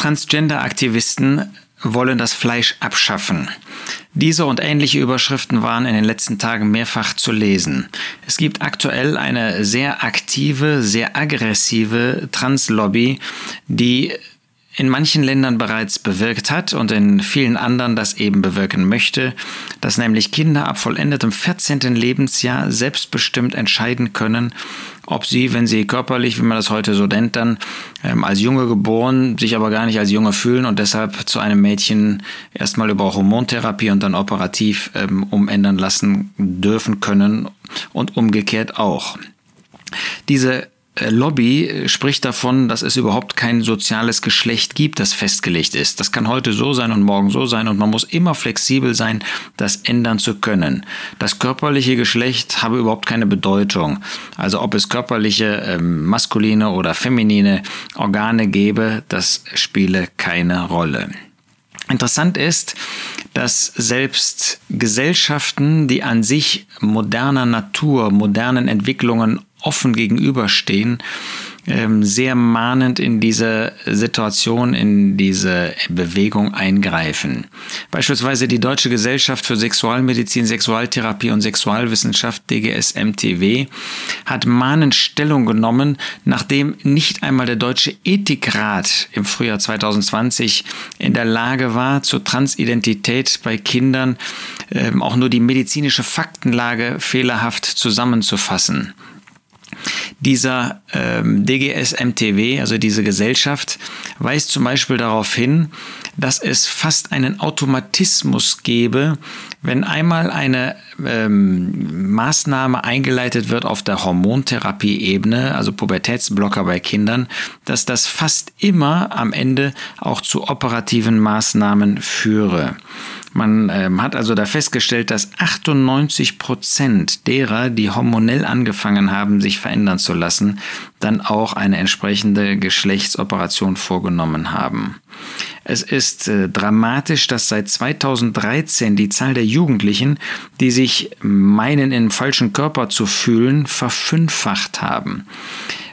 Transgender-Aktivisten wollen das Fleisch abschaffen. Diese und ähnliche Überschriften waren in den letzten Tagen mehrfach zu lesen. Es gibt aktuell eine sehr aktive, sehr aggressive Translobby, die in manchen Ländern bereits bewirkt hat und in vielen anderen das eben bewirken möchte, dass nämlich Kinder ab vollendetem 14. Lebensjahr selbstbestimmt entscheiden können, ob sie, wenn sie körperlich, wie man das heute so nennt, dann als Junge geboren, sich aber gar nicht als Junge fühlen und deshalb zu einem Mädchen erstmal über Hormontherapie und dann operativ umändern lassen dürfen können und umgekehrt auch. Diese Lobby spricht davon, dass es überhaupt kein soziales Geschlecht gibt, das festgelegt ist. Das kann heute so sein und morgen so sein und man muss immer flexibel sein, das ändern zu können. Das körperliche Geschlecht habe überhaupt keine Bedeutung. Also ob es körperliche, maskuline oder feminine Organe gäbe, das spiele keine Rolle. Interessant ist, dass selbst Gesellschaften, die an sich moderner Natur, modernen Entwicklungen offen gegenüberstehen, sehr mahnend in diese Situation, in diese Bewegung eingreifen. Beispielsweise die Deutsche Gesellschaft für Sexualmedizin, Sexualtherapie und Sexualwissenschaft, DGSMTW, hat mahnend Stellung genommen, nachdem nicht einmal der Deutsche Ethikrat im Frühjahr 2020 in der Lage war, zur Transidentität bei Kindern auch nur die medizinische Faktenlage fehlerhaft zusammenzufassen. Dieser DGSMTW, also diese Gesellschaft, weist zum Beispiel darauf hin, dass es fast einen Automatismus gäbe, wenn einmal eine Maßnahme eingeleitet wird auf der Hormontherapie-Ebene, also Pubertätsblocker bei Kindern, dass das fast immer am Ende auch zu operativen Maßnahmen führe. Man hat also da festgestellt, dass 98% derer, die hormonell angefangen haben, sich verändern zu lassen, dann auch eine entsprechende Geschlechtsoperation vorgenommen haben. Es ist dramatisch, dass seit 2013 die Zahl der Jugendlichen, die sich meinen, im falschen Körper zu fühlen, verfünffacht haben.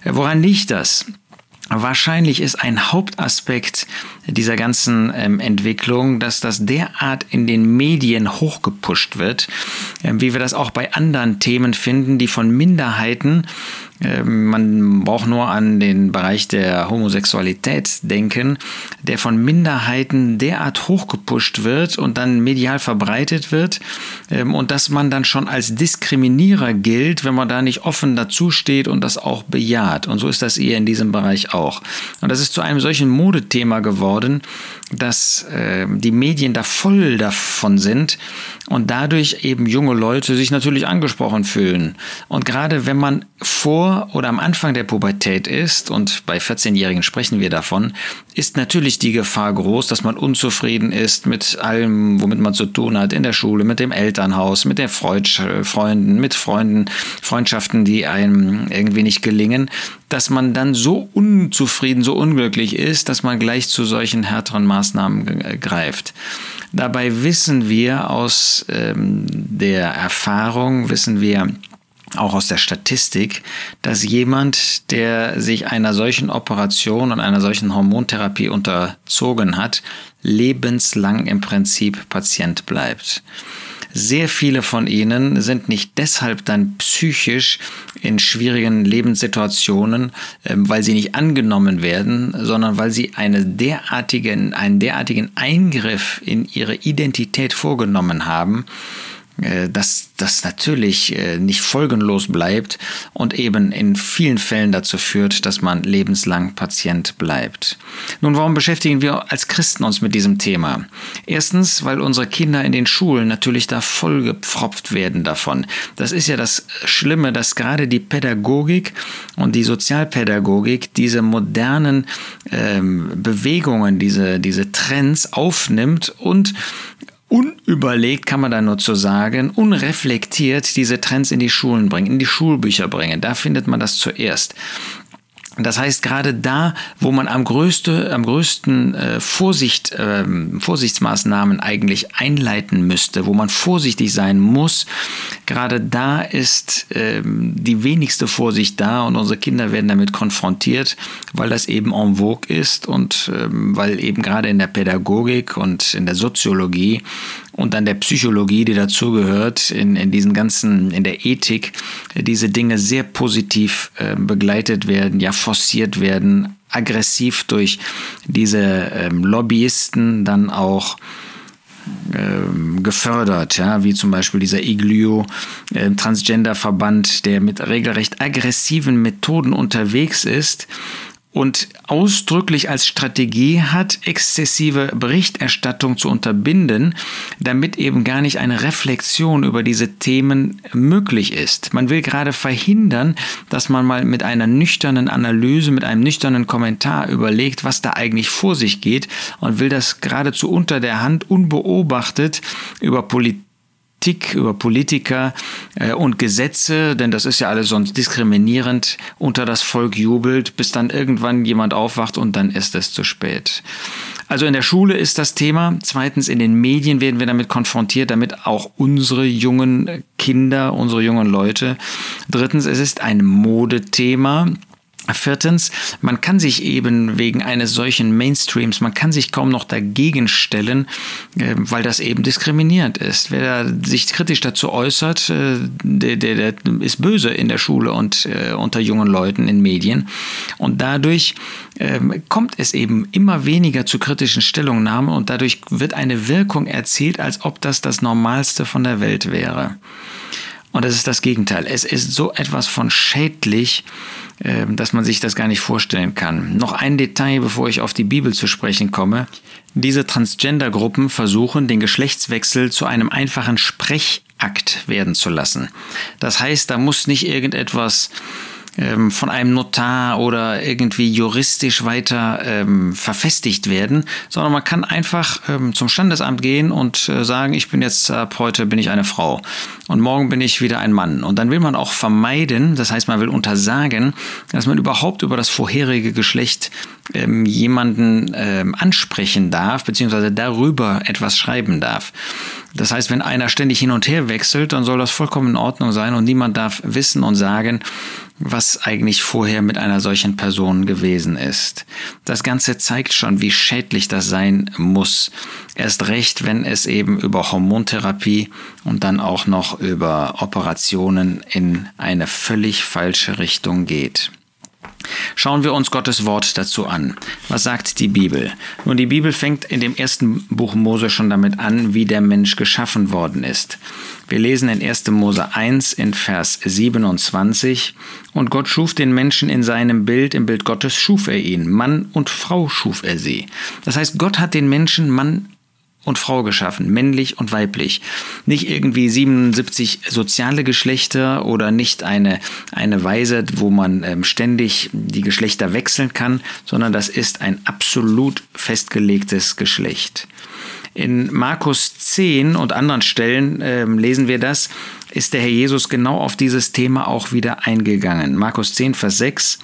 Woran liegt das? Wahrscheinlich ist ein Hauptaspekt dieser ganzen Entwicklung, dass das derart in den Medien hochgepusht wird, wie wir das auch bei anderen Themen finden, die von Minderheiten, man braucht nur an den Bereich der Homosexualität denken, der von Minderheiten derart hochgepusht wird und dann medial verbreitet wird und dass man dann schon als Diskriminierer gilt, wenn man da nicht offen dazu steht und das auch bejaht. Und so ist das eher in diesem Bereich auch. Und das ist zu einem solchen Modethema geworden, dass die Medien da voll davon sind und dadurch eben junge Leute sich natürlich angesprochen fühlen. Und gerade wenn man vor oder am Anfang der Pubertät ist, und bei 14-Jährigen sprechen wir davon, ist natürlich die Gefahr groß, dass man unzufrieden ist mit allem, womit man zu tun hat, in der Schule, mit dem Elternhaus, mit den Freunden, Freundschaften, die einem irgendwie nicht gelingen, dass man dann so unzufrieden, so unglücklich ist, dass man gleich zu solchen härteren Maßnahmen greift. Dabei wissen wir aus der Erfahrung, wissen wir auch aus der Statistik, dass jemand, der sich einer solchen Operation und einer solchen Hormontherapie unterzogen hat, lebenslang im Prinzip Patient bleibt. Sehr viele von ihnen sind nicht deshalb dann psychisch in schwierigen Lebenssituationen, weil sie nicht angenommen werden, sondern weil sie einen derartigen Eingriff in ihre Identität vorgenommen haben, dass das natürlich nicht folgenlos bleibt und eben in vielen Fällen dazu führt, dass man lebenslang Patient bleibt. Nun, warum beschäftigen wir als Christen uns mit diesem Thema? Erstens, weil unsere Kinder in den Schulen natürlich da voll gepfropft werden davon. Das ist ja das Schlimme, dass gerade die Pädagogik und die Sozialpädagogik diese modernen Bewegungen, diese Trends aufnimmt und unüberlegt, kann man da nur zu sagen, unreflektiert diese Trends in die Schulen bringen, in die Schulbücher bringen. Da findet man das zuerst. Das heißt, gerade da, wo man am größten Vorsichtsmaßnahmen eigentlich einleiten müsste, wo man vorsichtig sein muss, gerade da ist die wenigste Vorsicht da und unsere Kinder werden damit konfrontiert, weil das eben en vogue ist und weil eben gerade in der Pädagogik und in der Soziologie und dann der Psychologie, die dazugehört, in der Ethik, diese Dinge sehr positiv begleitet werden, ja forciert werden, aggressiv durch diese Lobbyisten dann auch gefördert, ja, wie zum Beispiel dieser Iglyo, Transgender-Verband, der mit regelrecht aggressiven Methoden unterwegs ist und ausdrücklich als Strategie hat, exzessive Berichterstattung zu unterbinden, damit eben gar nicht eine Reflexion über diese Themen möglich ist. Man will gerade verhindern, dass man mal mit einer nüchternen Analyse, mit einem nüchternen Kommentar überlegt, was da eigentlich vor sich geht und will das geradezu unter der Hand unbeobachtet über Politiker und Gesetze, denn das ist ja alles sonst diskriminierend, unter das Volk jubelt, bis dann irgendwann jemand aufwacht und dann ist es zu spät. Also in der Schule ist das Thema. Zweitens, in den Medien werden wir damit konfrontiert, damit auch unsere jungen Kinder, unsere jungen Leute. Drittens, es ist ein Modethema. Viertens, man kann sich eben wegen eines solchen Mainstreams, man kann sich kaum noch dagegen stellen, weil das eben diskriminierend ist. Wer sich kritisch dazu äußert, der ist böse in der Schule und unter jungen Leuten in Medien. Und dadurch kommt es eben immer weniger zu kritischen Stellungnahmen und dadurch wird eine Wirkung erzielt, als ob das das Normalste von der Welt wäre. Und das ist das Gegenteil. Es ist so etwas von schädlich, dass man sich das gar nicht vorstellen kann. Noch ein Detail, bevor ich auf die Bibel zu sprechen komme. Diese Transgender-Gruppen versuchen, den Geschlechtswechsel zu einem einfachen Sprechakt werden zu lassen. Das heißt, da muss nicht irgendetwas von einem Notar oder irgendwie juristisch weiter verfestigt werden, sondern man kann einfach zum Standesamt gehen und sagen, ich bin jetzt ab heute bin ich eine Frau und morgen bin ich wieder ein Mann. Und dann will man auch vermeiden, das heißt, man will untersagen, dass man überhaupt über das vorherige Geschlecht jemanden ansprechen darf, beziehungsweise darüber etwas schreiben darf. Das heißt, wenn einer ständig hin und her wechselt, dann soll das vollkommen in Ordnung sein und niemand darf wissen und sagen, was eigentlich vorher mit einer solchen Person gewesen ist. Das Ganze zeigt schon, wie schädlich das sein muss. Erst recht, wenn es eben über Hormontherapie und dann auch noch über Operationen in eine völlig falsche Richtung geht. Schauen wir uns Gottes Wort dazu an. Was sagt die Bibel? Nun, die Bibel fängt in dem ersten Buch Mose schon damit an, wie der Mensch geschaffen worden ist. Wir lesen in 1. Mose 1 in Vers 27. Und Gott schuf den Menschen in seinem Bild, im Bild Gottes schuf er ihn. Mann und Frau schuf er sie. Das heißt, Gott hat den Menschen Mann und Frau geschaffen, männlich und weiblich. Nicht irgendwie 77 soziale Geschlechter oder nicht eine Weise, wo man ständig die Geschlechter wechseln kann, sondern das ist ein absolut festgelegtes Geschlecht. In Markus 10 und anderen Stellen lesen wir das, ist der Herr Jesus genau auf dieses Thema auch wieder eingegangen. Markus 10, Vers 6.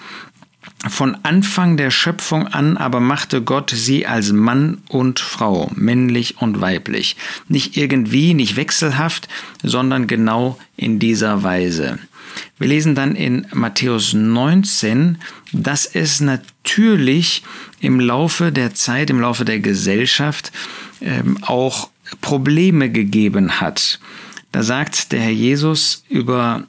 Von Anfang der Schöpfung an aber machte Gott sie als Mann und Frau, männlich und weiblich. Nicht irgendwie, nicht wechselhaft, sondern genau in dieser Weise. Wir lesen dann in Matthäus 19, dass es natürlich im Laufe der Zeit, im Laufe der Gesellschaft auch Probleme gegeben hat. Da sagt der Herr Jesus über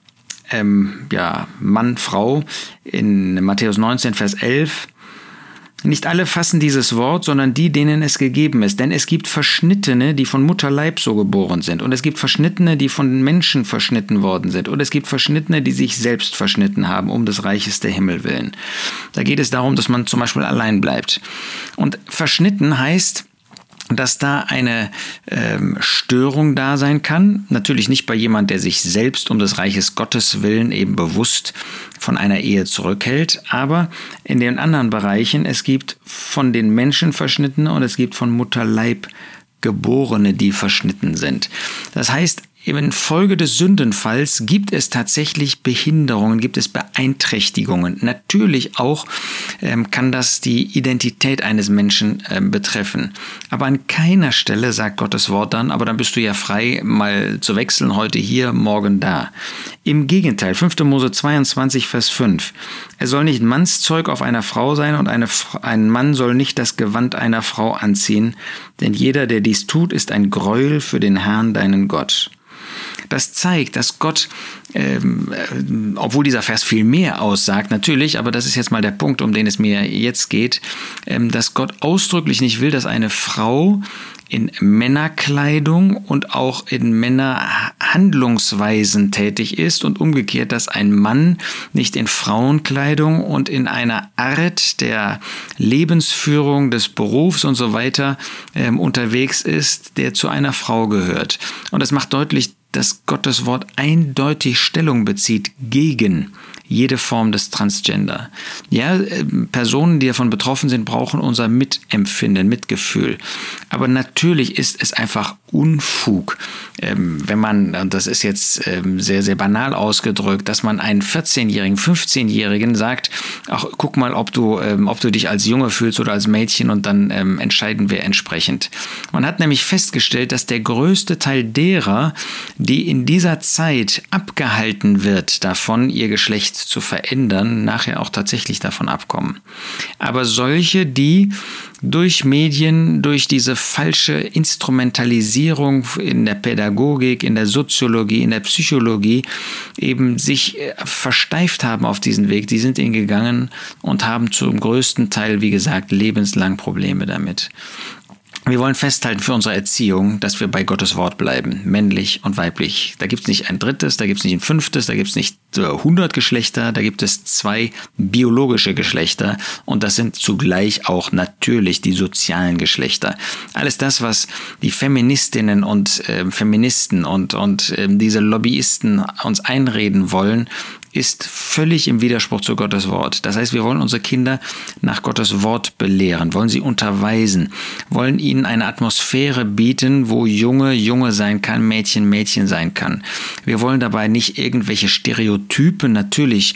Mann, Frau in Matthäus 19, Vers 11. Nicht alle fassen dieses Wort, sondern die, denen es gegeben ist. Denn es gibt Verschnittene, die von Mutterleib so geboren sind. Und es gibt Verschnittene, die von Menschen verschnitten worden sind. Und es gibt Verschnittene, die sich selbst verschnitten haben, um des Reiches der Himmel willen. Da geht es darum, dass man zum Beispiel allein bleibt. Und verschnitten heißt, dass da eine Störung da sein kann. Natürlich nicht bei jemand, der sich selbst um des Reiches Gottes willen eben bewusst von einer Ehe zurückhält. Aber in den anderen Bereichen, es gibt von den Menschen Verschnittene und es gibt von Mutterleib Geborene, die verschnitten sind. Das heißt, Eben infolge des Sündenfalls gibt es tatsächlich Behinderungen, gibt es Beeinträchtigungen. Natürlich auch kann das die Identität eines Menschen betreffen. Aber an keiner Stelle sagt Gottes Wort dann, aber dann bist du ja frei, mal zu wechseln, heute hier, morgen da. Im Gegenteil, 5. Mose 22, Vers 5. Es soll nicht Mannszeug auf einer Frau sein und ein Mann soll nicht das Gewand einer Frau anziehen, denn jeder, der dies tut, ist ein Gräuel für den Herrn, deinen Gott. Das zeigt, dass Gott, obwohl dieser Vers viel mehr aussagt, natürlich, aber das ist jetzt mal der Punkt, um den es mir jetzt geht, dass Gott ausdrücklich nicht will, dass eine Frau in Männerkleidung und auch in Männerhandlungsweisen tätig ist und umgekehrt, dass ein Mann nicht in Frauenkleidung und in einer Art der Lebensführung, des Berufs und so weiter unterwegs ist, der zu einer Frau gehört. Und das macht deutlich, dass Gottes Wort eindeutig Stellung bezieht gegen jede Form des Transgender. Ja, Personen, die davon betroffen sind, brauchen unser Mitempfinden, Mitgefühl. Aber natürlich ist es einfach Unfug, wenn man, das ist jetzt sehr, sehr banal ausgedrückt, dass man einen 14-Jährigen, 15-Jährigen sagt, ach, guck mal, ob du dich als Junge fühlst oder als Mädchen und dann entscheiden wir entsprechend. Man hat nämlich festgestellt, dass der größte Teil derer, die in dieser Zeit abgehalten wird, davon ihr Geschlecht zu verändern, nachher auch tatsächlich davon abkommen. Aber solche, die durch Medien, durch diese falsche Instrumentalisierung in der Pädagogik, in der Soziologie, in der Psychologie eben sich versteift haben auf diesen Weg, die sind ihn gegangen und haben zum größten Teil, wie gesagt, lebenslang Probleme damit. Wir wollen festhalten für unsere Erziehung, dass wir bei Gottes Wort bleiben, männlich und weiblich. Da gibt es nicht ein drittes, da gibt es nicht ein fünftes, da gibt es nicht 100 Geschlechter, da gibt es 2 biologische Geschlechter und das sind zugleich auch natürlich die sozialen Geschlechter. Alles das, was die Feministinnen und Feministen und diese Lobbyisten uns einreden wollen, ist völlig im Widerspruch zu Gottes Wort. Das heißt, wir wollen unsere Kinder nach Gottes Wort belehren, wollen sie unterweisen, wollen ihnen eine Atmosphäre bieten, wo Junge Junge sein kann, Mädchen Mädchen sein kann. Wir wollen dabei nicht irgendwelche Stereotypen natürlich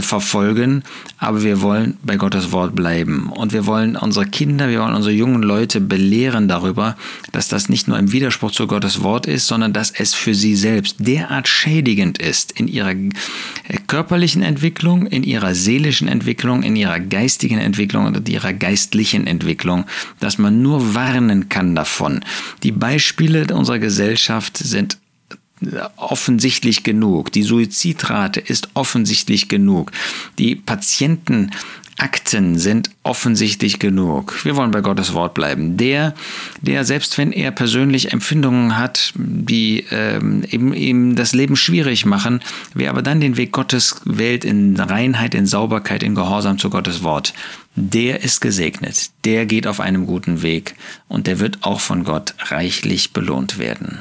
verfolgen, aber wir wollen bei Gottes Wort bleiben. Und wir wollen unsere Kinder, wir wollen unsere jungen Leute belehren darüber, dass das nicht nur im Widerspruch zu Gottes Wort ist, sondern dass es für sie selbst derart schädigend ist in ihrer körperlichen Entwicklung, in ihrer seelischen Entwicklung, in ihrer geistigen Entwicklung und ihrer geistlichen Entwicklung, dass man nur warnen kann davon. Die Beispiele unserer Gesellschaft sind offensichtlich genug. Die Suizidrate ist offensichtlich genug. Die Patientenakten sind offensichtlich genug. Wir wollen bei Gottes Wort bleiben. Der selbst wenn er persönlich Empfindungen hat, die ihm das Leben schwierig machen, wer aber dann den Weg Gottes wählt in Reinheit, in Sauberkeit, in Gehorsam zu Gottes Wort, der ist gesegnet. Der geht auf einem guten Weg und der wird auch von Gott reichlich belohnt werden.